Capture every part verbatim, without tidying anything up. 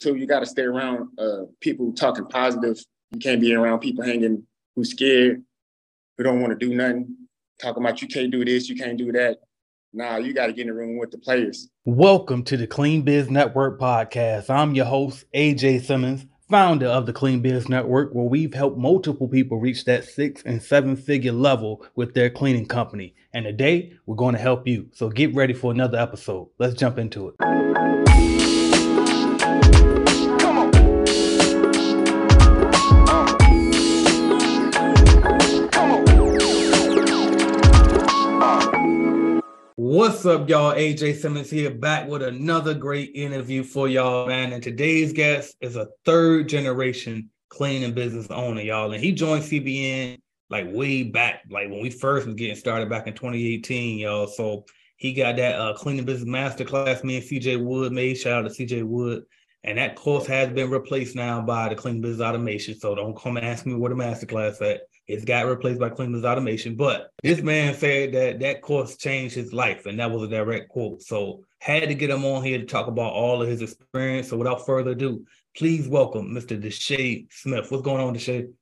too, you got to stay around uh, people talking positive. You can't be around people hanging who's scared, who don't want to do nothing, talking about you can't do this, you can't do that. Nah, you got to get in the room with the players. Welcome to the Clean Biz Network podcast. I'm your host, A J Simmons, founder of the Clean Biz Network, where we've helped multiple people reach that six and seven figure level with their cleaning company. And today we're going to help you. So get ready for another episode. Let's jump into it. What's up, y'all? A J Simmons here, back with another great interview for y'all, man. And today's guest is a third generation clean and business owner, y'all. And he joined C B N like way back, like when we first was getting started back in twenty eighteen, y'all. So he got that uh, Clean and Business Masterclass me and C J Wood made. Shout out to C J Wood. And that course has been replaced now by the Clean Business Automation. So don't come ask me where the masterclass at. It's got replaced by Clean Biz Automation, but this man said that that course changed his life, and that was a direct quote. So had to get him on here to talk about all of his experience. So without further ado, please welcome Mister Deshay Smith. What's going on, Deshay?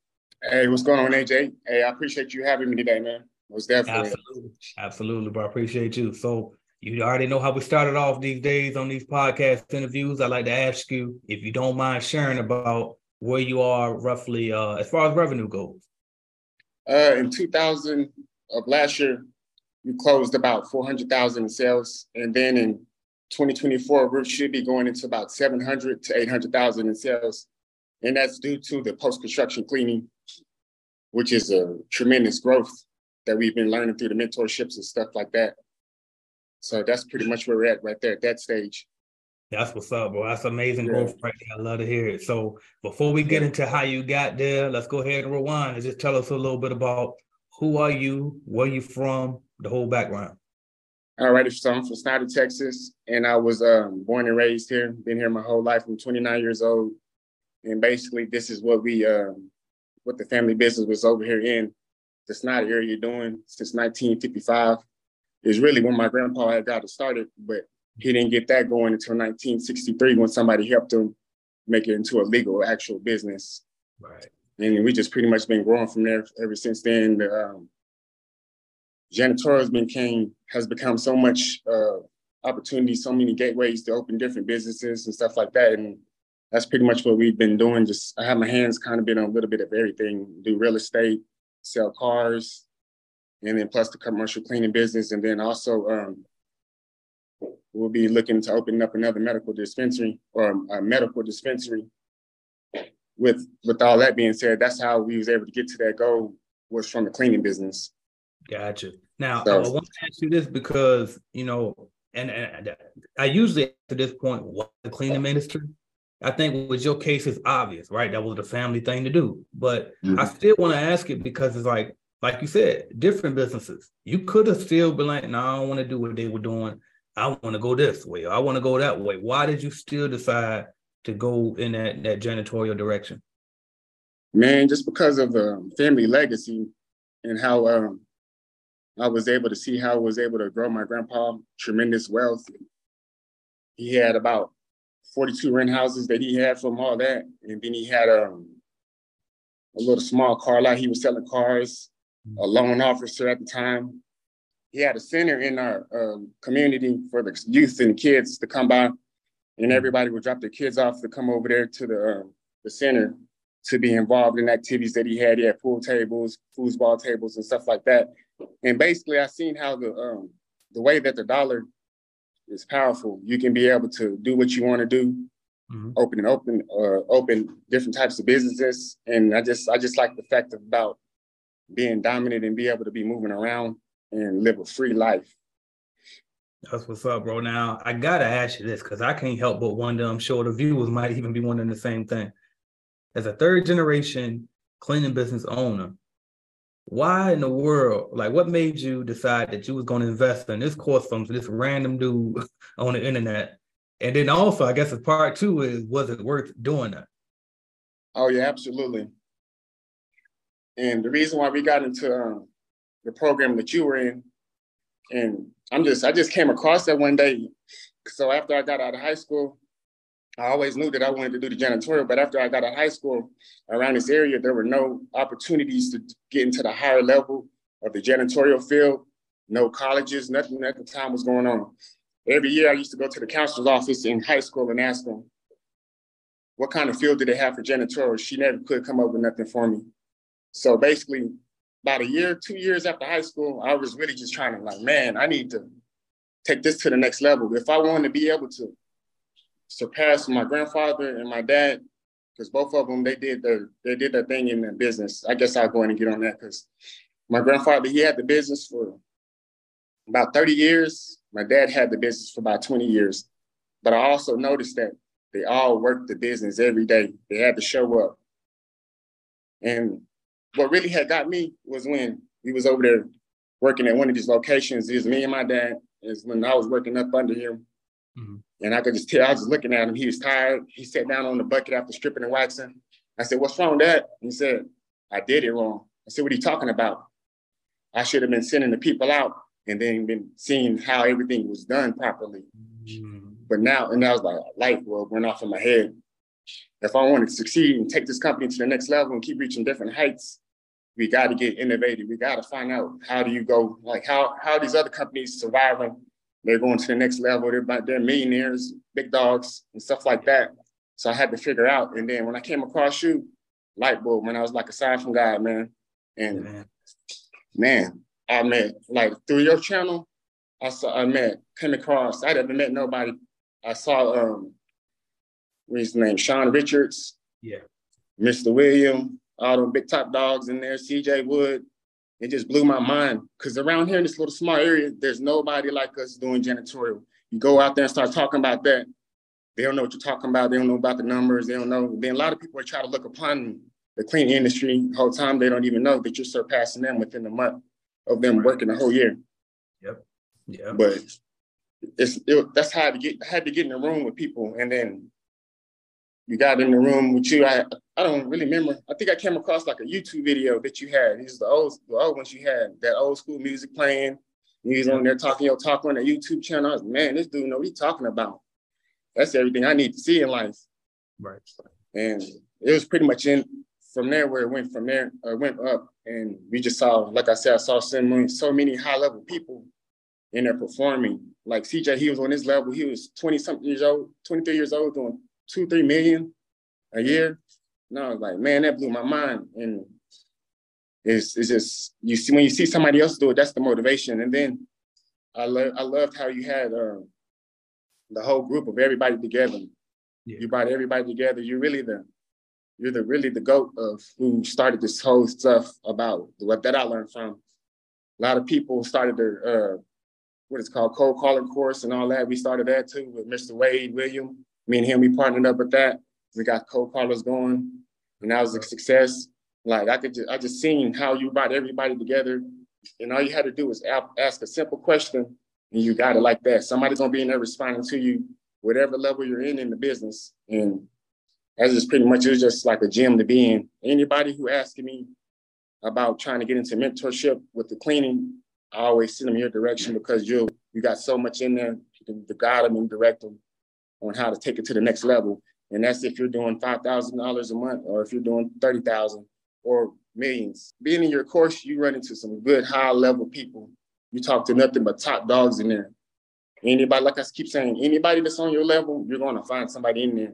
Hey, what's going on, A J? Hey, I appreciate you having me today, man. What's that for? Absolutely, absolutely, bro. I appreciate you. So you already know how we started off these days on these podcast interviews. I'd like to ask you, if you don't mind sharing, about where you are roughly uh, as far as revenue goes. Uh, in two thousand of last year, we closed about four hundred thousand in sales. And then in twenty twenty-four, we should be going into about seven hundred to eight hundred thousand in sales. And that's due to the post-construction cleaning, which is a tremendous growth that we've been learning through the mentorships and stuff like that. So that's pretty much where we're at right there at that stage. That's what's up, bro. That's amazing yeah. growth right there. I love to hear it. So before we get into how you got there, let's go ahead and rewind and just tell us a little bit about who are you, where you from, the whole background. All right. So I'm from Snyder, Texas, and I was um, born and raised here. Been here my whole life. I'm twenty-nine years old. And basically, this is what we, um, what the family business was over here in the Snyder area doing since nineteen fifty-five. Is really when my grandpa had got it started, but he didn't get that going until nineteen sixty-three when somebody helped him make it into a legal, actual business. Right. And we just pretty much been growing from there ever since then. The um, janitorial became, has become so much uh, opportunity, so many gateways to open different businesses and stuff like that. And that's pretty much what we've been doing. Just I have my hands kind of been on a little bit of everything, do real estate, sell cars, and then plus the commercial cleaning business. And then also, um, we'll be looking to open up another medical dispensary or a medical dispensary. With with all that being said, that's how we was able to get to that goal, was from the cleaning business. Gotcha. Now, so, I want to ask you this because, you know, and, and I usually at this point, why the cleaning industry? I think with your case, it's obvious, right? That was the family thing to do. But mm-hmm. I still want to ask it because it's like, like you said, different businesses. You could have still been like, no, I don't want to do what they were doing. I want to go this way. I want to go that way. Why did you still decide to go in that, that janitorial direction? Man, just because of um, family legacy and how um, I was able to see how I was able to grow my grandpa tremendous wealth. He had about forty-two rent houses that he had from all that. And then he had um, a little small car lot. He was selling cars, a loan officer at the time. He had a center in our um, community for the youth and kids to come by, and everybody would drop their kids off to come over there to the, um, the center to be involved in activities that he had. He had pool tables, foosball tables, and stuff like that. And basically, I seen how the um, the way that the dollar is powerful. You can be able to do what you want to do, mm-hmm. open and open, uh, open different types of businesses. And I just I just like the fact about being dominant and be able to be moving around and live a free life. That's what's up, bro. Now, I got to ask you this because I can't help but wonder, I'm sure the viewers might even be wondering the same thing. As a third generation cleaning business owner, why in the world, like what made you decide that you was going to invest in this course from this random dude on the internet? And then also, I guess the part two is, was it worth doing that? Oh, yeah, absolutely. And the reason why we got into um, the program that you were in. And I'm just, I just came across that one day. So after I got out of high school, I always knew that I wanted to do the janitorial, but after I got out of high school around this area, there were no opportunities to get into the higher level of the janitorial field, no colleges, nothing at the time was going on. Every year I used to go to the counselor's office in high school and ask them, what kind of field did they have for janitorial? She never could come up with nothing for me. So basically, about a year, two years after high school, I was really just trying to like, man, I need to take this to the next level. If I want to be able to surpass my grandfather and my dad, because both of them, they did their, they did their thing in the business. I guess I'll go in and get on that because my grandfather, he had the business for about thirty years. My dad had the business for about twenty years. But I also noticed that they all worked the business every day. They had to show up. And what really had got me was when we was over there working at one of these locations. It was me and my dad. Is when I was working up under him. Mm-hmm. And I could just tell, I was just looking at him. He was tired. He sat down on the bucket after stripping and waxing. I said, what's wrong with that? And he said, I did it wrong. I said, what are you talking about? I should have been sending the people out and then been seeing how everything was done properly. Mm-hmm. But now, and I was like, light bulb went off in my head. If I want to succeed and take this company to the next level and keep reaching different heights, we got to get innovative. We got to find out how do you go, like how how are these other companies surviving? They're going to the next level. They're about, they're millionaires, big dogs, and stuff like that. So I had to figure out. And then when I came across you, light bulb, man, I was like a sign from God, man. And man, man I met like through your channel. I saw I met came across. I never met nobody. I saw um. What's his name? Sean Richards. Yeah. Mister William, all them big top dogs in there, C J Wood. It just blew my mind. Because around here in this little small area, there's nobody like us doing janitorial. You go out there and start talking about that. They don't know what you're talking about. They don't know about the numbers. They don't know. Then a lot of people are trying to look upon the clean industry the whole time. They don't even know that you're surpassing them within a month of them working the whole year. Yep. Yeah. But it's it, that's how I had to get, I had to get in the room with people. And then you got in the room with you. I, I don't really remember. I think I came across like a YouTube video that you had. These are the old, the old ones you had, that old school music playing. You was on there talking your talk on the YouTube channel. I was, man, this dude know what he's talking about. That's everything I need to see in life. Right. And it was pretty much in from there where it went from there, uh, went up. And we just saw, like I said, I saw so many, so many high level people in there performing. Like C J, he was on his level. He was twenty something years old, twenty-three years old, doing two, three million a year. And I was like, man, that blew my mind. And it's, it's just, you see, when you see somebody else do it, that's the motivation. And then I, lo- I loved how you had uh, the whole group of everybody together. Yeah. You brought everybody together. You're really the, you're the really the GOAT of who started this whole stuff about what that I learned from. A lot of people started their, uh, what it's called, cold calling course and all that. We started that too with Mister Wade William. Me and him, we partnered up with that. We got cold callers going, and that was a success. Like I could, just, I just seen how you brought everybody together, and all you had to do was ask a simple question, and you got it like that. Somebody's gonna be in there responding to you, whatever level you're in in the business. And that's just pretty much it was just like a gym to be in. Anybody who asking me about trying to get into mentorship with the cleaning, I always send them your direction because you you got so much in there. You can guide them and direct them on how to take it to the next level. And that's if you're doing five thousand dollars a month or if you're doing thirty thousand or millions. Being in your course, you run into some good high level people. You talk to nothing but top dogs in there. Anybody, like I keep saying, anybody that's on your level, you're gonna find somebody in there.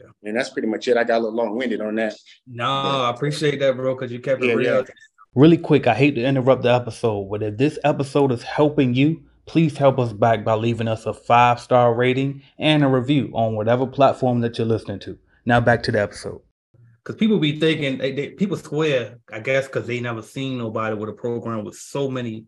Yeah. And that's pretty much it. I got a little long-winded on that. No, but I appreciate that, bro, because you kept it yeah, real. Yeah. Really quick, I hate to interrupt the episode, but if this episode is helping you, please help us back by leaving us a five-star rating and a review on whatever platform that you're listening to. Now back to the episode. Because people be thinking, they, they, people swear, I guess, because they never seen nobody with a program with so many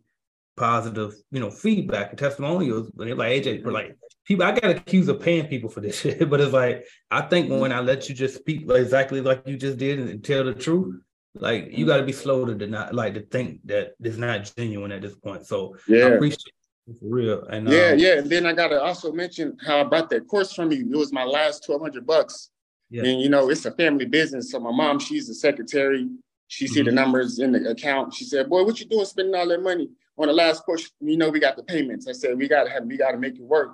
positive, you know, feedback and testimonials. But they're like, A J, but like, people, I got accused of paying people for this shit. But it's like, I think when I let you just speak exactly like you just did and tell the truth, like, you got to be slow to deny, like, to think that it's not genuine at this point. So yeah. I appreciate for real. And, yeah, um, yeah. And then I got to also mention how I bought that course from you. It was my last twelve hundred bucks. Yeah. And, you know, it's a family business. So my mom, she's the secretary. She mm-hmm. see the numbers in the account. She said, boy, what you doing spending all that money on the last course? You know, we got the payments. I said, we got to have, we got to make it work.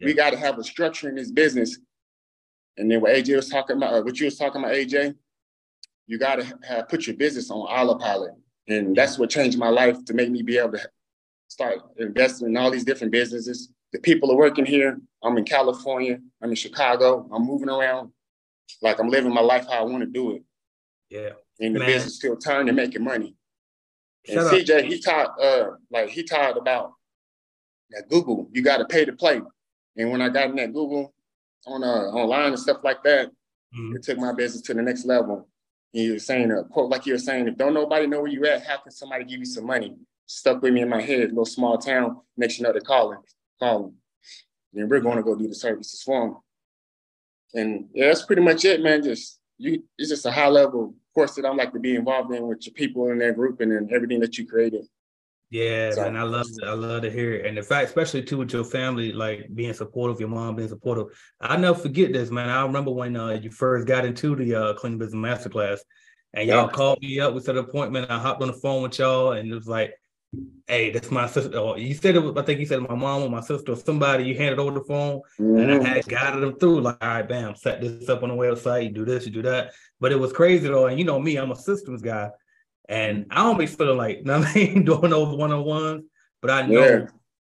Yeah. We got to have a structure in this business. And then what A J was talking about, or what you was talking about, A J, you got to have put your business on autopilot. And that's what changed my life to make me be able to start investing in all these different businesses. The people are working here. I'm in California. I'm in Chicago. I'm moving around. Like, I'm living my life how I want to do it. Yeah. And the Man. business still turning and making money. And Shut C J, up. he taught, uh, like, he taught about that Google. You got to pay to play. And when I got in that Google on uh, online and stuff like that, mm-hmm. it took my business to the next level. And you were saying a quote, like you were saying, if don't nobody know where you at, how can somebody give you some money? Stuck with me in my head, little small town. Next you know, they're calling, calling. Then we're going to go do the services for them. And yeah, that's pretty much it, man. Just you, it's just a high level course that I like to be involved in with your people in that group and then everything that you created. Yeah, so, man, I love it. I love to hear it. And the fact, especially too, with your family, like being supportive, your mom being supportive. I never forget this, man. I remember when uh, you first got into the uh, Clean Business Masterclass, and y'all yeah. called me up. We set an appointment. I hopped on the phone with y'all, and it was like, "Hey, that's my sister." Or you said it was, I think you said my mom or my sister or somebody. You handed over the phone, mm-hmm. and I had guided them through. Like, all right, bam, set this up on the website. You do this, you do that. But it was crazy though, and you know me, I'm a systems guy. And I don't be feeling like, you know what I mean, doing those one-on-ones, but I know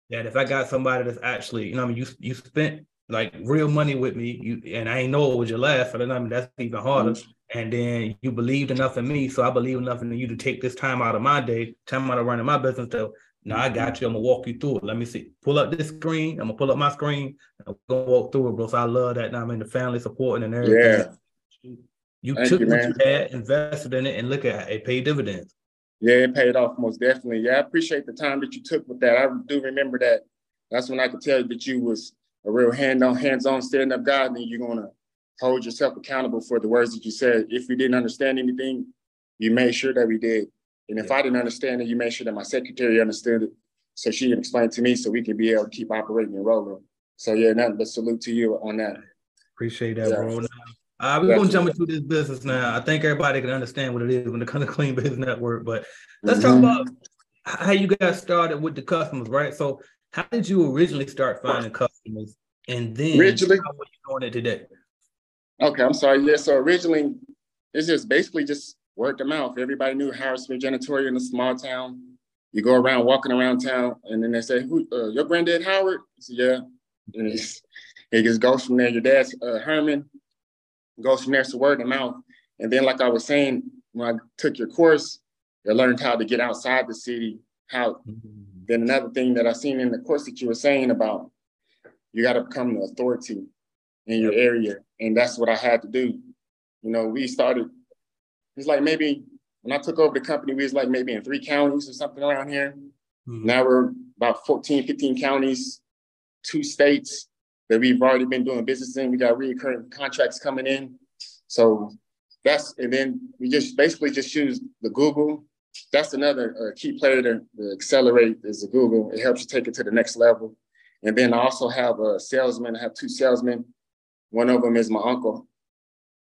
yeah. that if I got somebody that's actually, you know what I mean, you, you spent like real money with me, you, and I ain't know it was your last, so I mean, that's even harder. Mm-hmm. And then you believed enough in me, so I believe enough in you to take this time out of my day, time out of running my business, to, no, I got you, I'm going to walk you through it. Let me see, pull up this screen, I'm going to pull up my screen, I'm going to walk through it, bro. So I love that, now I'm in the family supporting and everything. Yeah. You Thank took you, what you had, invested in it, and look at it, it paid dividends. Yeah, it paid off most definitely. Yeah, I appreciate the time that you took with that. I do remember that. That's when I could tell you that you was a real hand-on, hands-on, stand-up guy, and you're going to hold yourself accountable for the words that you said. If we didn't understand anything, you made sure that we did. And if yeah. I didn't understand it, you made sure that my secretary understood it, so she can explain to me so we can be able to keep operating and rolling. So, yeah, nothing but salute to you on that. Appreciate that, yeah. bro. Uh, we're going to jump into this business now. I think everybody can understand what it is when it comes to Clean Biz Network, but let's mm-hmm. talk about how you got started with the customers, right? So how did you originally start finding customers, and then originally, how are you doing it today? Okay, I'm sorry. Yeah, so originally, it's just basically just word of mouth. Everybody knew Howard Smith Janitorium in a small town. You go around, walking around town, and then they say, "Who uh, your granddad Howard?" I said, yeah. And it's, it just goes from there. Your dad's uh, Herman. Goes from there to word of mouth. And then, like I was saying, when I took your course, I learned how to get outside the city. How mm-hmm. Then another thing that I seen in the course that you were saying about, you got to become the authority in your area. And that's what I had to do. You know, we started, it's like maybe when I took over the company, we was like maybe in three counties or something around here. Mm-hmm. Now we're about fourteen, fifteen counties, two states that we've already been doing business in. We got recurring contracts coming in. So that's, and then we just basically just use the Google. That's another uh, key player to, to accelerate is the Google. It helps you take it to the next level. And then I also have a salesman. I have two salesmen. One of them is my uncle.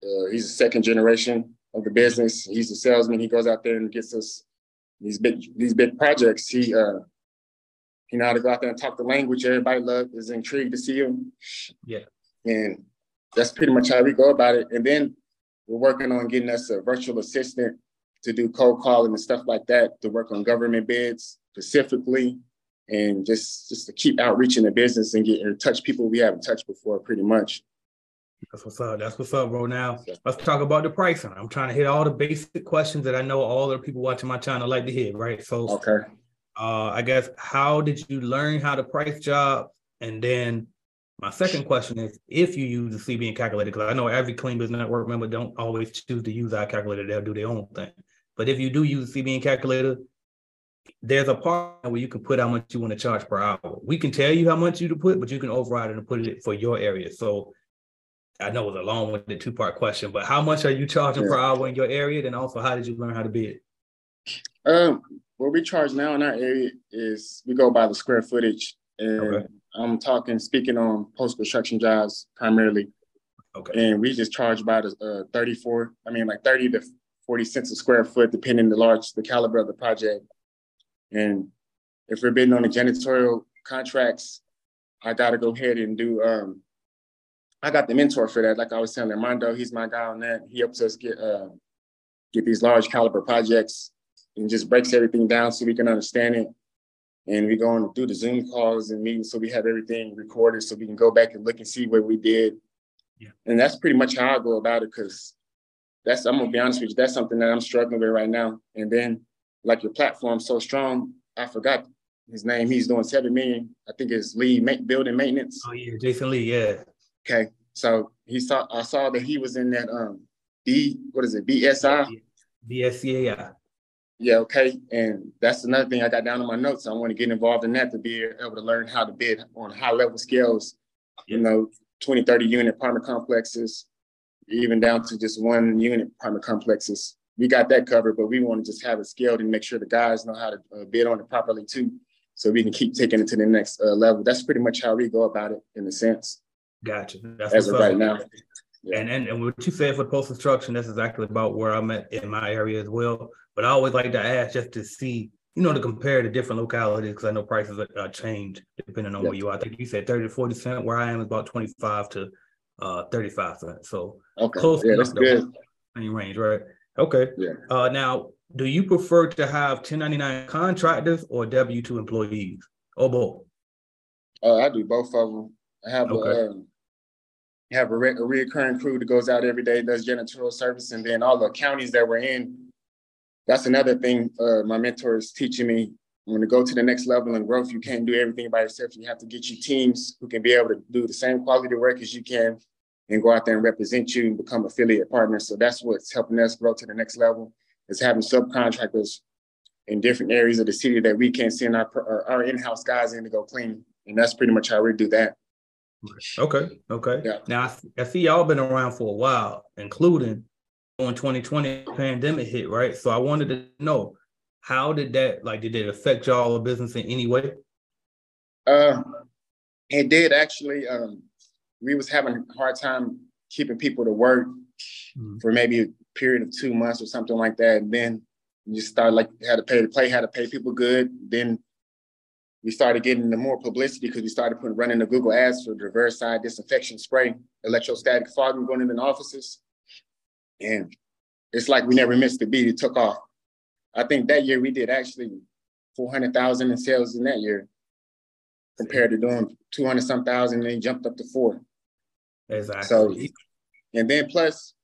Uh, he's the second generation of the business. He's a salesman. He goes out there and gets us these big, these big projects. He, uh, You know how to go out there and talk the language everybody loves, is intrigued to see him. Yeah. And that's pretty much how we go about it. And then we're working on getting us a virtual assistant to do cold calling and stuff like that, to work on government bids specifically, and just, just to keep outreaching the business and get in touch people we haven't touched before, pretty much. That's what's up. That's what's up, bro. Now, let's talk about the pricing. I'm trying to hit all the basic questions that I know all the people watching my channel like to hear, right? So, okay. Uh, I guess, how did you learn how to price jobs? And then my second question is, if you use the C B N calculator, because I know every Clean Biz Network member don't always choose to use our calculator, they'll do their own thing. But if you do use the C B N calculator, there's a part where you can put how much you want to charge per hour. We can tell you how much you to put, but you can override it and put it for your area. So I know it's a long-winded two-part question, but how much are you charging yeah. per hour in your area? And also, how did you learn how to bid? Um. What we charge now in our area is we go by the square footage, and okay. I'm talking, speaking on post-construction jobs primarily. Okay. And we just charge about uh, thirty-four, I mean like thirty to forty cents a square foot, depending on the large, the caliber of the project. And if we're bidding on the janitorial contracts, I gotta go ahead and do um, I got the mentor for that. Like I was telling Armando, he's my guy on that. He helps us get uh, get these large caliber projects and just breaks everything down so we can understand it. And we go on and do the Zoom calls and meetings so we have everything recorded so we can go back and look and see what we did. Yeah. And that's pretty much how I go about it, because that's, I'm going to be honest with you, that's something that I'm struggling with right now. And then, like, your platform's so strong, I forgot his name. He's doing seven million. I think it's Lee, Building Maintenance. Oh, yeah, Jason Lee, yeah. Okay, so he saw. I saw that he was in that um B. What is it? B S I. B S I. Yeah. Okay. And that's another thing I got down in my notes. I want to get involved in that to be able to learn how to bid on high level scales. You know, twenty, thirty unit apartment complexes, even down to just one unit apartment complexes. We got that covered, but we want to just have it scaled and make sure the guys know how to uh, bid on it properly too, so we can keep taking it to the next uh, level. That's pretty much how we go about it in a sense. Gotcha. That's as of right now. Yeah. And, and and what you said for post-construction, that's exactly about where I'm at in my area as well. But I always like to ask just to see, you know, to compare the different localities, because I know prices are, are change depending on yeah. where you are. I think you said thirty to forty cents. Where I am is about twenty-five to thirty-five cents. So okay. close yeah, that's good. Range, right? Okay. Yeah. Uh, now, do you prefer to have ten ninety-nine contractors or W two employees? Or both? Uh, I do both of them. I have okay. a... Um, have a, re- a recurring crew that goes out every day, does janitorial service, and then all the counties that we're in. That's another thing uh, my mentor is teaching me. When you go to the next level in growth, you can't do everything by yourself. You have to get you teams who can be able to do the same quality work as you can and go out there and represent you and become affiliate partners. So that's what's helping us grow to the next level, is having subcontractors in different areas of the city that we can send our, our in-house guys in to go clean. And that's pretty much how we do that. Okay. Okay. Yeah. Now, I, th- I see y'all been around for a while, including when twenty twenty pandemic hit, right? So I wanted to know, how did that, like, did it affect y'all business in any way? Uh, it did, actually. Um, we was having a hard time keeping people to work mm-hmm. for maybe a period of two months or something like that. And then you just started, like, had to pay to play, had to pay people good. Then we started getting the more publicity because we started putting running the Google ads for the Vericide disinfection spray, electrostatic fogging going into the offices. And it's like we never missed a beat. It took off. I think that year we did actually four hundred thousand in sales in that year compared to doing two hundred some thousand, and they jumped up to four. Exactly. So, and then plus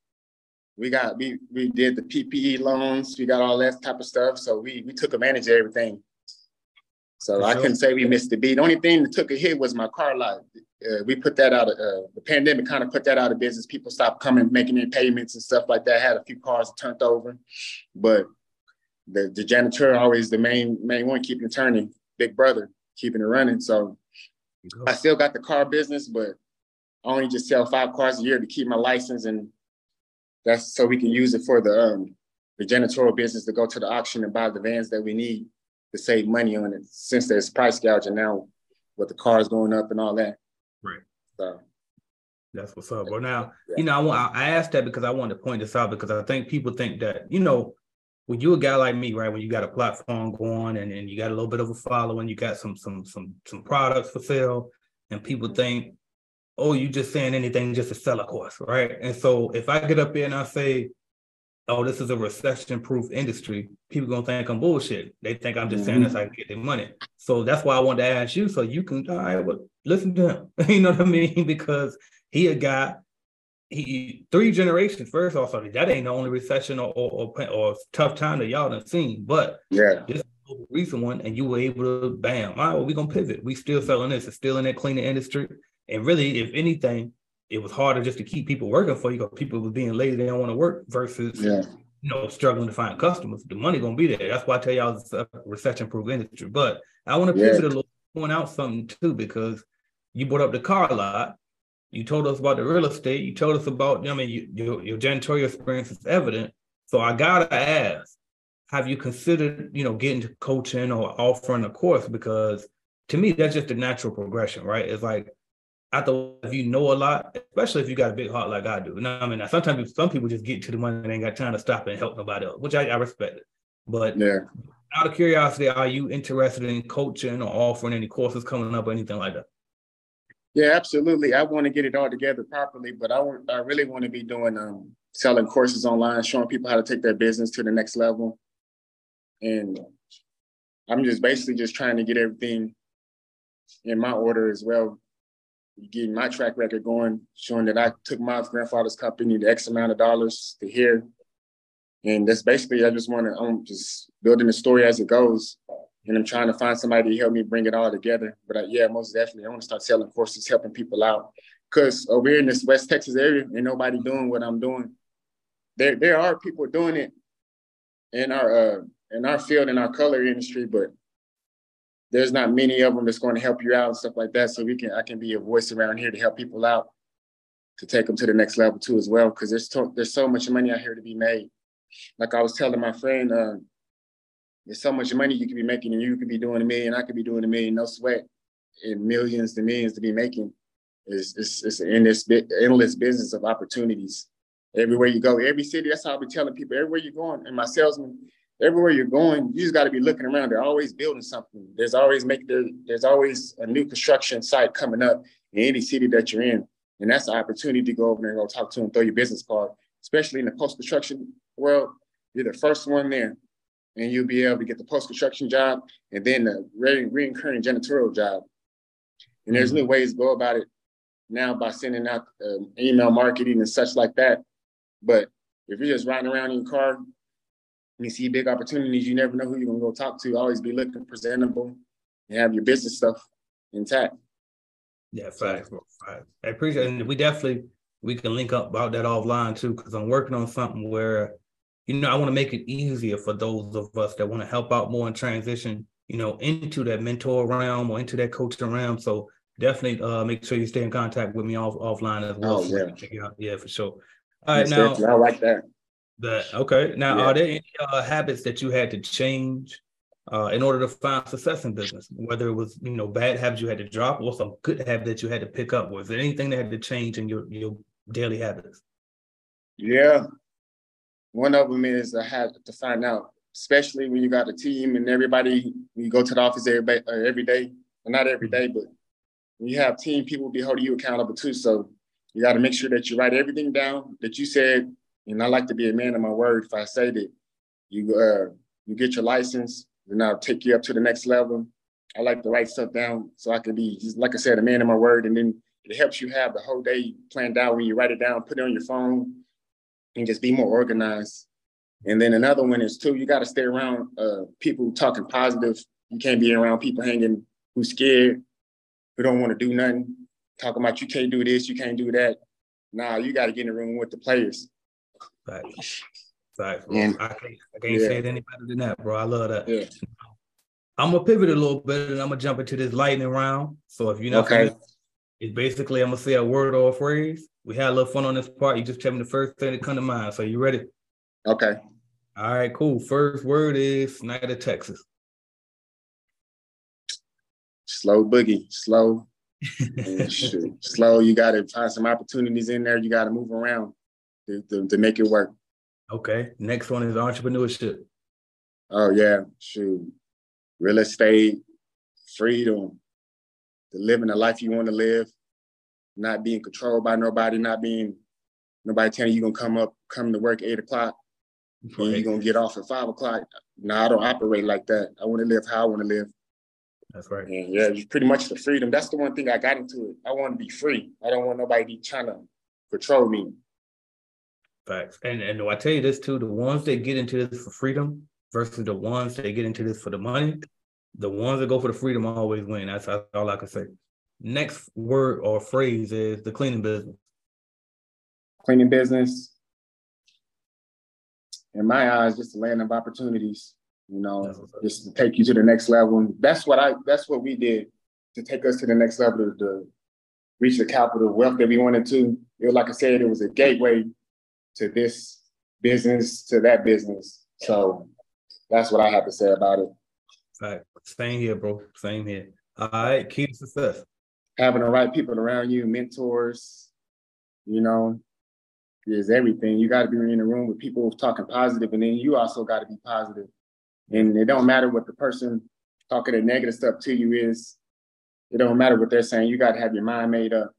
we got, we, we did the P P E loans. We got all that type of stuff. So we, we took advantage of everything. So I couldn't say we missed the beat. The only thing that took a hit was my car lot. Uh, we put that out of, uh, the pandemic kind of put that out of business. People stopped coming, making their payments and stuff like that. Had a few cars turned over, but the, the janitor always the main main one, keeping it turning, big brother, keeping it running. So I still got the car business, but I only just sell five cars a year to keep my license. And that's so we can use it for the, um, the janitorial business to go to the auction and buy the vans that we need to save money on it, since there's price gouging now with the cars going up and all that. Right. So that's what's up. Well, now, yeah. you know, I want, I asked that because I wanted to point this out, because I think people think that, you know, when you a guy like me, right, when you got a platform going and, and you got a little bit of a following, you got some, some, some, some products for sale, and people think, oh, you just saying anything just to sell a course, right? And so if I get up there and I say, oh, this is a recession-proof industry, people gonna think I'm bullshit. They think I'm just mm-hmm. saying this, I can get their money. So that's why I wanted to ask you, so you can, all right, well, listen to him. You know what I mean? Because he a guy, he three generations, first off, that ain't the only recession or or, or, or tough time that y'all done seen, but yeah, this is a recent one, and you were able to, bam, all right, well, we gonna pivot. We still selling this, it's still in that cleaning industry. And really, if anything, it was harder just to keep people working for you because people were being lazy, they don't want to work, versus yeah. you know, struggling to find customers. The money gonna be there. That's why I tell y'all it's a recession-proof industry. But I want to yeah. pivot a little, point out something too, because you brought up the car lot, you told us about the real estate, you told us about, I mean, you, your, your janitorial experience is evident. So I gotta ask, have you considered, you know, getting to coaching or offering a course? Because to me, that's just a natural progression, right? It's like, I thought if you know a lot, especially if you got a big heart like I do. Now, I mean, sometimes some people just get to the money and ain't got time to stop and help nobody else, which I, I respect it. But yeah. out of curiosity, are you interested in coaching or offering any courses coming up or anything like that? Yeah, absolutely. I want to get it all together properly, but I want, I really want to be doing um, selling courses online, showing people how to take their business to the next level. And I'm just basically just trying to get everything in my order as well, getting my track record going, showing that I took my grandfather's company to X amount of dollars to here. And that's basically, I just want to, I'm just building the story as it goes. And I'm trying to find somebody to help me bring it all together. But I, yeah, most definitely, I want to start selling courses, helping people out. Because over here in this West Texas area, ain't nobody doing what I'm doing. There, there are people doing it in our, uh, in our field, in our color industry, but there's not many of them that's going to help you out and stuff like that. So we can, I can be a voice around here to help people out, to take them to the next level too as well. Because there's to, there's so much money out here to be made. Like I was telling my friend, uh, there's so much money you could be making, and you could be doing a million, I could be doing a million, no sweat, and millions to millions to be making. It's, it's, it's an endless, endless business of opportunities. Everywhere you go, every city, that's how I'll be telling people, everywhere you're going, and my salesman, everywhere you're going, you just got to be looking around. They're always building something. There's always make there, there's always a new construction site coming up in any city that you're in. And that's the opportunity to go over there and go talk to them, throw your business card, especially in the post-construction world. You're the first one there. And you'll be able to get the post-construction job and then the re recurring janitorial job. And there's new ways to go about it now by sending out um, email marketing and such like that. But if you're just riding around in your car, you see big opportunities. You never know who you're going to go talk to. Always be looking presentable and have your business stuff intact. Yeah, facts. Right. I appreciate it. And we definitely, we can link up about that offline too, because I'm working on something where, you know, I want to make it easier for those of us that want to help out more and transition, you know, into that mentor realm or into that coaching realm. So definitely uh, make sure you stay in contact with me off offline as well. Oh, yeah. So yeah, for sure. All right, now. I like that. That, okay. Now, yeah. Are there any uh, habits that you had to change uh, in order to find success in business? Whether it was, you know, bad habits you had to drop or some good habit that you had to pick up? Was there anything that had to change in your, your daily habits? Yeah. One of them is I had to find out, especially when you got a team and everybody, you go to the office every, every day, well, not every day, but when you have team, people will be holding you accountable too. So you got to make sure that you write everything down that you said. And I like to be a man of my word. If I say that, you uh, you get your license, and I'll take you up to the next level. I like to write stuff down so I can be, just, like I said, a man of my word. And then it helps you have the whole day planned out when you write it down, put it on your phone, and just be more organized. And then another one is, too, you got to stay around uh, people talking positive. You can't be around people hanging who's scared, who don't want to do nothing, talking about you can't do this, you can't do that. Nah, you got to get in the room with the players. Right. Right, bro. Yeah. I can't, I can't yeah. say it any better than that, bro. I love that. Yeah. I'm going to pivot a little bit, and I'm going to jump into this lightning round. So if you're not okay, familiar, it's basically I'm going to say a word or a phrase. We had a little fun on this part. You just tell me the first thing that comes to mind. So you ready? Okay. All right, cool. First word is Snyder, Texas. Slow boogie. Slow. Slow. You got to find some opportunities in there. You got to move around. To, to, to make it work. Okay. Next one is entrepreneurship. Oh, yeah. Shoot. Real estate, freedom, to living the life you want to live, not being controlled by nobody, not being nobody telling you you're going to come up, come to work at eight o'clock, and you're going to get off at five o'clock. No, I don't operate like that. I want to live how I want to live. That's right. And yeah, pretty much the freedom. That's the one thing I got into it. I want to be free. I don't want nobody trying to control me. Facts. And and I tell you this too, the ones that get into this for freedom versus the ones that get into this for the money, the ones that go for the freedom always win. That's, that's all I can say. Next word or phrase is the cleaning business. Cleaning business, in my eyes, just a land of opportunities, you know, just to take you to the next level. And that's what I that's what we did to take us to the next level, to, to reach the capital wealth that we wanted to. It was, like I said, it was a gateway to this business, to that business. So that's what I have to say about it. Right. Same here, bro. Same here. All right. Key to success. Having the right people around you, mentors, you know, is everything. You got to be in the room with people talking positive, and then you also got to be positive. And it don't matter what the person talking the negative stuff to you is. It don't matter what they're saying. You got to have your mind made up.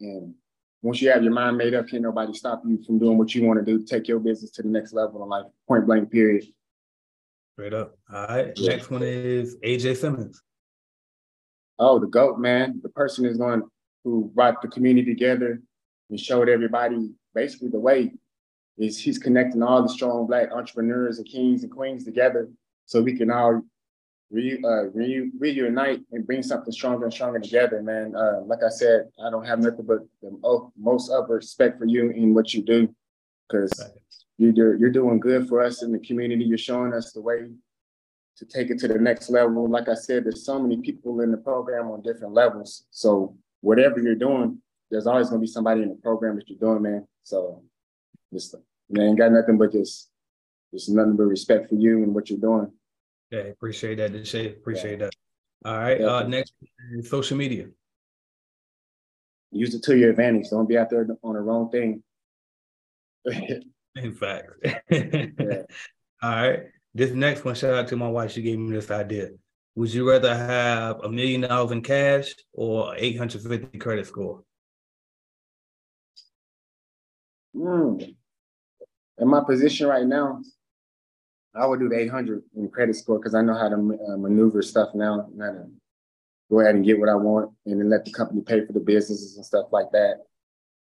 And once you have your mind made up, can't nobody stop you from doing what you want to do. Take your business to the next level in life, point blank, period. Straight up. All right. Yeah. Next one is A J Simmons. Oh, the GOAT, man. The person is going who brought the community together and showed everybody basically the way. Is he's connecting all the strong Black entrepreneurs and kings and queens together so we can all re, uh, re, reunite and bring something stronger and stronger together, man. Uh, like I said, I don't have nothing but the most upper respect for you and what you do, because you do, you're doing good for us in the community. You're showing us the way to take it to the next level. Like I said, there's so many people in the program on different levels. So whatever you're doing, there's always going to be somebody in the program that you're doing, man. So... Just, man, ain't got nothing but just, just nothing but respect for you and what you're doing. Yeah, okay, appreciate that, Deshay. Appreciate yeah. that. All right, yeah. uh, next, social media. Use it to your advantage. Don't be out there on the wrong thing. In fact. Yeah. All right, this next one, shout out to my wife. She gave me this idea. Would you rather have a million dollars in cash or eight hundred fifty credit score? Mm. In my position right now, I would do the eight hundred in credit score because I know how to uh, maneuver stuff now, and how to go ahead and get what I want, and then let the company pay for the businesses and stuff like that.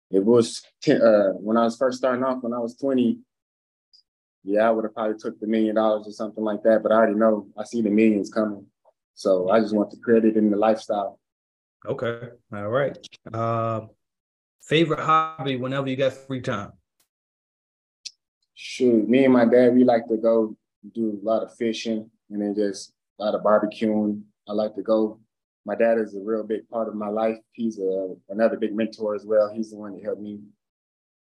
It was uh, when I was first starting off, when I was twenty. Yeah, I would have probably took the million dollars or something like that, but I already know I see the millions coming, so I just want the credit and the lifestyle. Okay, all right. Uh... Favorite hobby whenever you got free time? Shoot, me and my dad, we like to go do a lot of fishing and then just a lot of barbecuing. I like to go. My dad is a real big part of my life. He's a, another big mentor as well. He's the one that helped me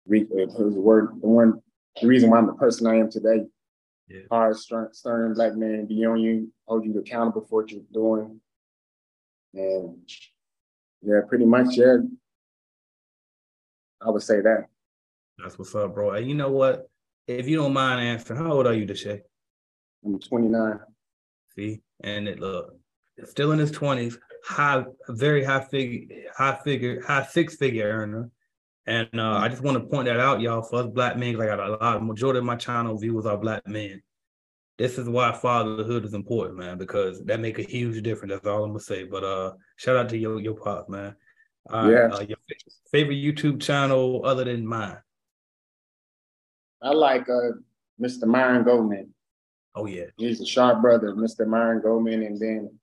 reach the word, the one, the reason why I'm the person I am today. Yeah. Hard, stern Black man, be on you, hold you accountable for what you're doing. And yeah, pretty much, yeah. I would say that. That's what's up, bro. And you know what? If you don't mind answering, how old are you, Deshay? I'm twenty-nine. See, and it look still in his twenties, high, very high figure, high figure, high six figure earner. And uh, I just want to point that out, y'all, for us Black men, because I got a lot. Majority of my channel viewers are Black men. This is why fatherhood is important, man, because that make a huge difference. That's all I'm gonna say. But uh, shout out to your your pop, man. Uh, yeah. Uh, your favorite YouTube channel other than mine? I like uh, Mister Myron Goldman. Oh, yeah. He's a sharp brother, Mister Myron Goldman. And then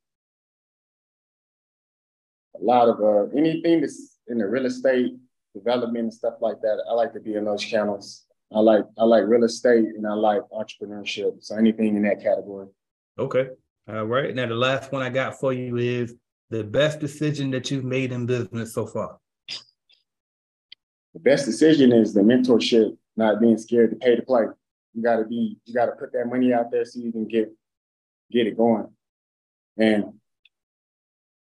a lot of uh, anything that's in the real estate development and stuff like that, I like to be in those channels. I like I like real estate and I like entrepreneurship. So anything in that category. Okay. All right. Now, the last one I got for you is the best decision that you've made in business so far? The best decision is the mentorship, not being scared to pay to play. You gotta be, you gotta put that money out there so you can get get it going. And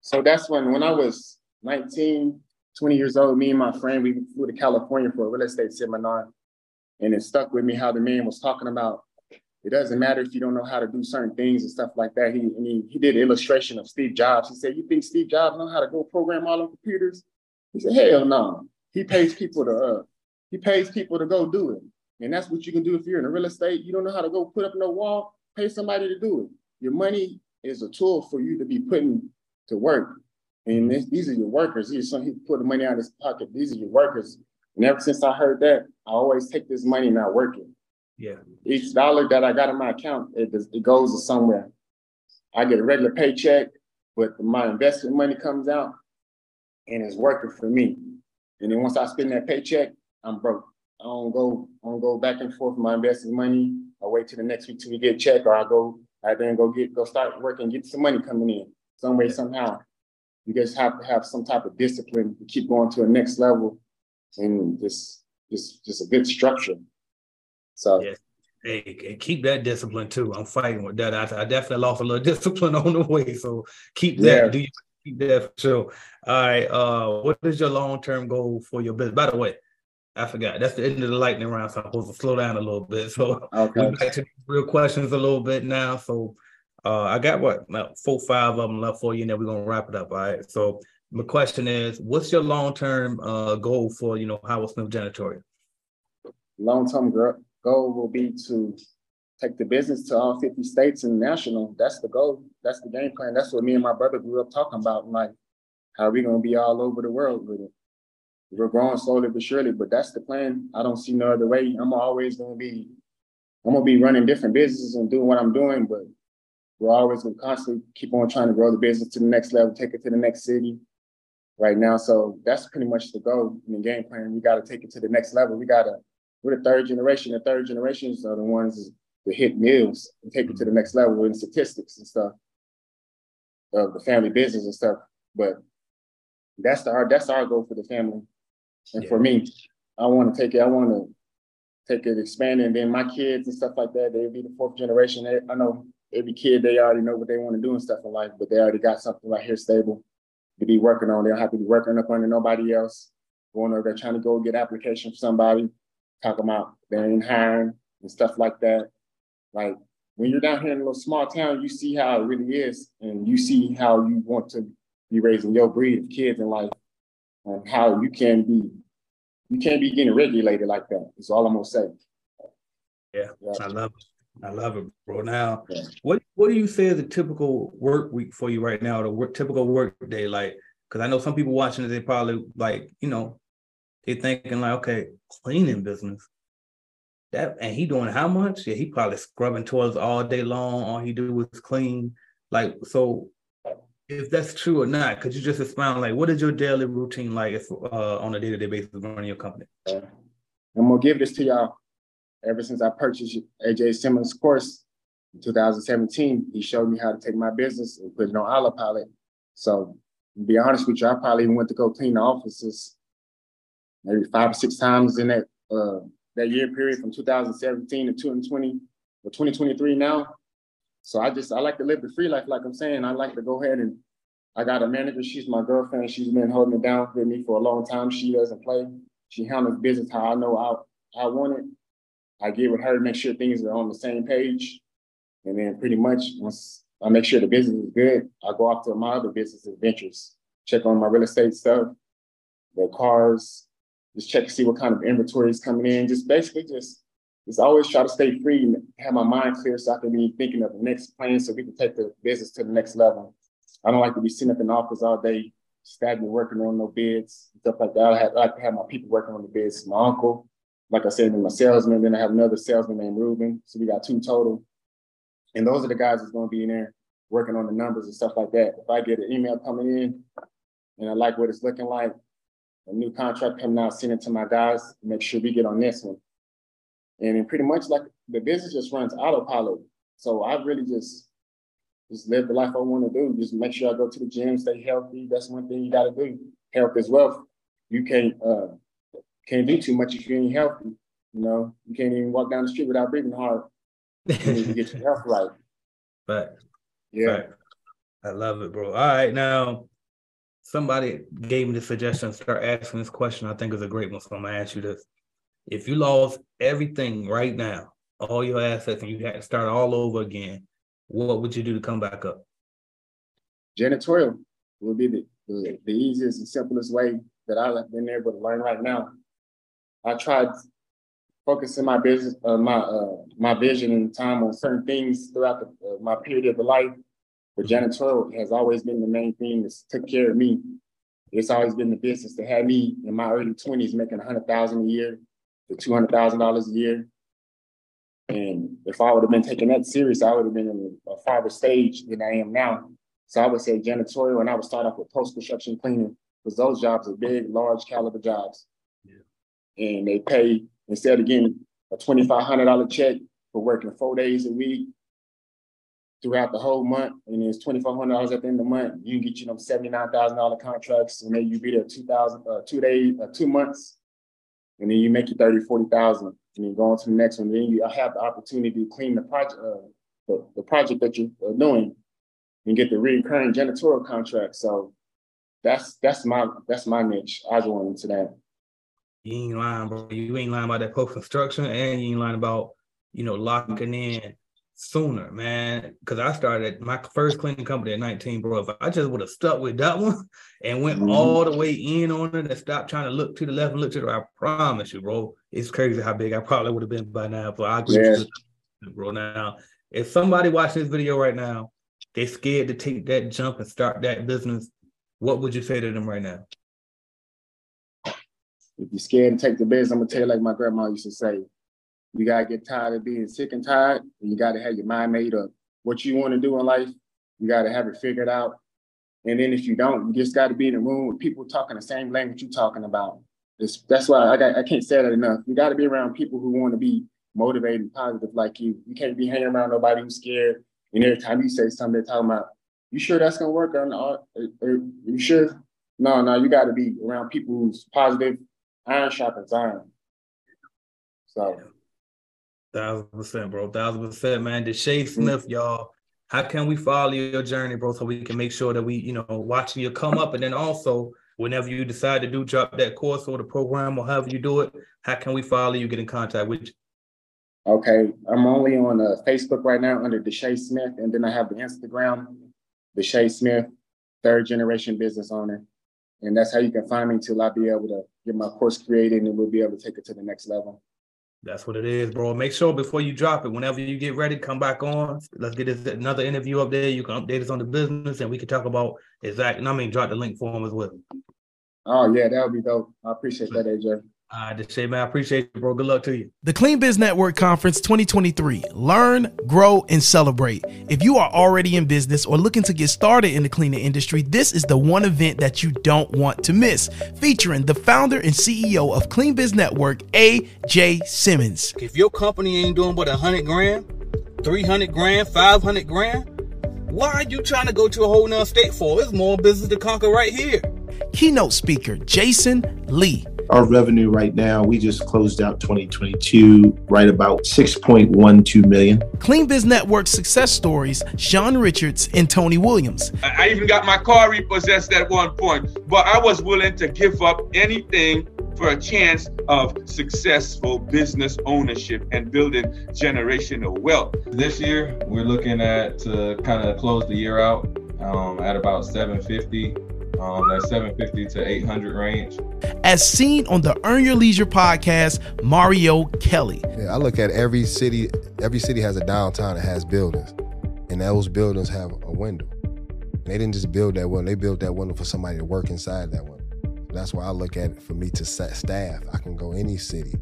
so that's when, when I was nineteen, twenty years old, me and my friend, we flew to California for a real estate seminar. And it stuck with me how the man was talking about, it doesn't matter if you don't know how to do certain things and stuff like that. He, I mean, he did an illustration of Steve Jobs. He said, you think Steve Jobs know how to go program all on computers? He said, hell no. He pays people to uh, he pays people to go do it. And that's what you can do if you're in real estate. You don't know how to go put up no wall, pay somebody to do it. Your money is a tool for you to be putting to work. And this, these are your workers. Here's some, he put the money out of his pocket. These are your workers. And ever since I heard that, I always take this money and I work it. Yeah. Each dollar that I got in my account, it, it goes to somewhere. I get a regular paycheck, but my investment money comes out and it's working for me. And then once I spend that paycheck, I'm broke. I don't go, I don't go back and forth with my investment money. I wait till the next week till we get a check, or I go, I then go get, go start working, get some money coming in some way, somehow. You just have to have some type of discipline to keep going to the next level, and just, just, just a good structure. So yeah. Hey, keep that discipline too. I'm fighting with that. I, I definitely lost a little discipline on the way. So keep that. Yeah. Do you keep that for sure? All right. Uh, what is your long-term goal for your business? By the way, I forgot. That's the end of the lightning round. So I'm supposed to slow down a little bit. So okay. We're back to real questions a little bit now. So Uh, I got what, four, five of them left for you, and then we're gonna wrap it up. All right. So my question is, what's your long-term uh, goal for, you know, Howard Smith Janitorium? Long-term goal will be to take the business to all fifty states and national. That's the goal. That's the game plan. That's what me and my brother grew up talking about. Like, how are we gonna be all over the world with it? We're growing slowly but surely, but that's the plan. I don't see no other way. I'm always gonna be, I'm gonna be running different businesses and doing what I'm doing, but we're always gonna constantly keep on trying to grow the business to the next level, take it to the next city. Right now, so that's pretty much the goal in the game plan. We got to take it to the next level. We got to, we're the third generation. The third generations are the ones that hit meals and take it to the next level in statistics and stuff of the family business and stuff. But that's the our that's our goal for the family, and yeah. for me, I want to take it. I want to take it, expand it, and then my kids and stuff like that. They'll be the fourth generation. They, I know every kid. They already know what they want to do and stuff in life, but they already got something right here stable to be working on. They don't have to be working up under nobody else, going over there trying to go get application from somebody, talking about they ain't hiring and stuff like that. Like, when you're down here in a little small town, you see how it really is, and you see how you want to be raising your breed of kids in life, and how you can be, you can't be getting regulated like that. That's all I'm gonna say. Yeah, yeah. I love it. I love it, bro. Now, what what do you say is a typical work week for you right now, the work, typical work day? Like, because I know some people watching it, they probably, like, you know, they're thinking, like, okay, cleaning business. That, and he doing how much? Yeah, he probably scrubbing toilets all day long. All he do is clean. Like, so if that's true or not, could you just expound, like, what is your daily routine like if, uh, on a day-to-day basis running your company? I'm going to give this to y'all. Ever since I purchased A J Simmons' course in two thousand seventeen, he showed me how to take my business and put it on autopilot. So, to be honest with you, I probably even went to go clean the offices maybe five or six times in that uh, that year period from two thousand seventeen to twenty twenty or twenty twenty-three now. So I just I like to live the free life, like I'm saying. I like to go ahead and I got a manager. She's my girlfriend. She's been holding it down with me for a long time. She doesn't play. She handles business how I know I I want it. I get with her to make sure things are on the same page. And then pretty much once I make sure the business is good, I go off to my other business adventures, check on my real estate stuff, the cars, just check to see what kind of inventory is coming in. Just basically just, just always try to stay free and have my mind clear so I can be thinking of the next plan so we can take the business to the next level. I don't like to be sitting up in the office all day, stagnant, working on no bids, stuff like that. I, have, I like to have my people working on the bids, my uncle. Like I said, I'm a salesman. Then I have another salesman named Ruben. So we got two total. And those are the guys that's going to be in there working on the numbers and stuff like that. If I get an email coming in and I like what it's looking like, a new contract coming out, send it to my guys, make sure we get on this one. And then pretty much like the business just runs autopilot. So I really just, just live the life I want to do. Just make sure I go to the gym, stay healthy. That's one thing you got to do. Health is wealth. You can't... Uh, Can't do too much if you ain't healthy, you know. You can't even walk down the street without breathing hard. You need to get your health right. But yeah, right. I love it, bro. All right, now somebody gave me the suggestion to start asking this question. I think it's a great one, so I'm gonna ask you this: if you lost everything right now, all your assets, and you had to start all over again, what would you do to come back up? Janitorial would be the the, the easiest and simplest way that I've been able to learn right now. I tried focusing my business, uh, my uh, my vision and time on certain things throughout the, uh, my period of the life. But janitorial has always been the main thing that's took care of me. It's always been the business that had me in my early twenties making one hundred thousand dollars a year to two hundred thousand dollars a year. And if I would have been taking that serious, I would have been in a farther stage than I am now. So I would say janitorial, and I would start off with post-construction cleaning because those jobs are big, large caliber jobs. And they pay, instead of getting a twenty-five hundred dollars check for working four days a week throughout the whole month, and it's twenty-five hundred dollars at the end of the month, you can get, you know, seventy-nine thousand dollars contracts, and then you be there two thousand, uh, two days, uh, two months, and then you make your thirty, forty thousand, and then go on to the next one. Then you have the opportunity to clean the project, uh, the, the project that you're doing, and get the recurring janitorial contract. So that's that's my that's my niche. I joined into that. You ain't lying, bro. You ain't lying about that post construction, and you ain't lying about, you know, locking in sooner, man, because I started my first cleaning company at nineteen, bro. If I just would have stuck with that one and went mm-hmm. all the way in on it and stopped trying to look to the left and look to the right, I promise you, bro, it's crazy how big I probably would have been by now. But I agree yes. with you, bro. Now, if somebody watching this video right now, they're scared to take that jump and start that business, what would you say to them right now? If you're scared to take the business, I'm going to tell you like my grandma used to say, you got to get tired of being sick and tired, and you got to have your mind made up. What you want to do in life, you got to have it figured out. And then if you don't, you just got to be in a room with people talking the same language you're talking about. It's, that's why I, got, I can't say that enough. You got to be around people who want to be motivated and positive like you. You can't be hanging around nobody who's scared. And every time you say something, they're talking about, you sure that's going to work? Or, or, or, you sure? No, no, you got to be around people who's positive. Iron sharpens iron. So. Thousand percent, bro. Thousand percent, man. Deshay Smith, mm-hmm. y'all. How can we follow your journey, bro, so we can make sure that we, you know, watching you come up, and then also whenever you decide to do drop that course or the program or however you do it, how can we follow you, get in contact with you? Okay, I'm only on uh, Facebook right now under Deshay Smith, and then I have the Instagram, Deshay Smith, third generation business owner. And that's how you can find me till I'll be able to get my course created, and we'll be able to take it to the next level. That's what it is, bro. Make sure before you drop it, whenever you get ready, come back on. Let's get this, another interview up there. You can update us on the business, and we can talk about exact. And I mean, drop the link for them as well. Oh, yeah, that would be dope. I appreciate that, A J. I just say, man, I appreciate you, bro. Good luck to you. The Clean Biz Network Conference twenty twenty-three. Learn, grow, and celebrate. If you are already in business or looking to get started in the cleaning industry, this is the one event that you don't want to miss. Featuring the founder and C E O of Clean Biz Network, A J Simmons. If your company ain't doing but one hundred grand, three hundred grand, five hundred grand, why are you trying to go to a whole nother state for? There's more business to conquer right here. Keynote speaker, Jason Lee. Our revenue right now, we just closed out twenty twenty-two, right about six point one two million. Clean Biz Network success stories, Sean Richards and Tony Williams. I even got my car repossessed at one point, but I was willing to give up anything for a chance of successful business ownership and building generational wealth. This year, we're looking at to kind of close the year out um, at about seven fifty. Um, that seven fifty to eight hundred range. As seen on the Earn Your Leisure podcast, Mario Kelly. Yeah, I look at every city, every city has a downtown that has buildings, and those buildings have a window. And they didn't just build that window, they built that window for somebody to work inside that window. That's why I look at it for me to staff. I can go any city,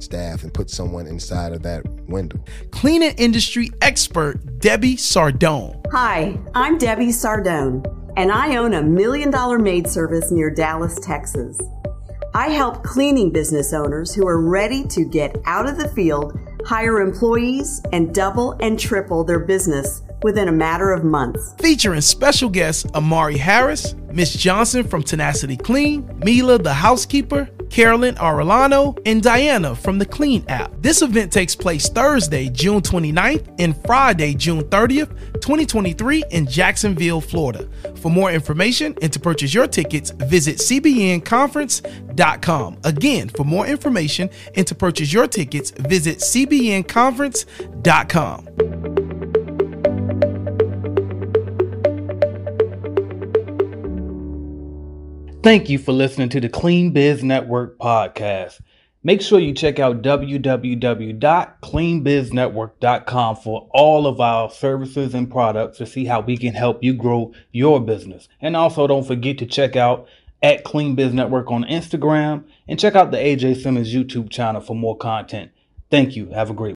staff, and put someone inside of that window. Cleaning industry expert, Debbie Sardone. Hi, I'm Debbie Sardone, and I own a million dollar maid service near Dallas, Texas. I help cleaning business owners who are ready to get out of the field, hire employees, and double and triple their business within a matter of months. Featuring special guests Amari Harris, Miss Johnson from Tenacity Clean, Mila the housekeeper, Carolyn Arellano, and Diana from the Clean app. This event takes place Thursday, June twenty-ninth and Friday, June thirtieth, twenty twenty-three in Jacksonville, Florida. For more information and to purchase your tickets, visit c b n conference dot com. Again, for more information and to purchase your tickets, visit c b n conference dot com. Thank you for listening to the Clean Biz Network podcast. Make sure you check out w w w dot clean biz network dot com for all of our services and products to see how we can help you grow your business. And also don't forget to check out at Clean Biz Network on Instagram, and check out the A J Simmons YouTube channel for more content. Thank you. Have a great one.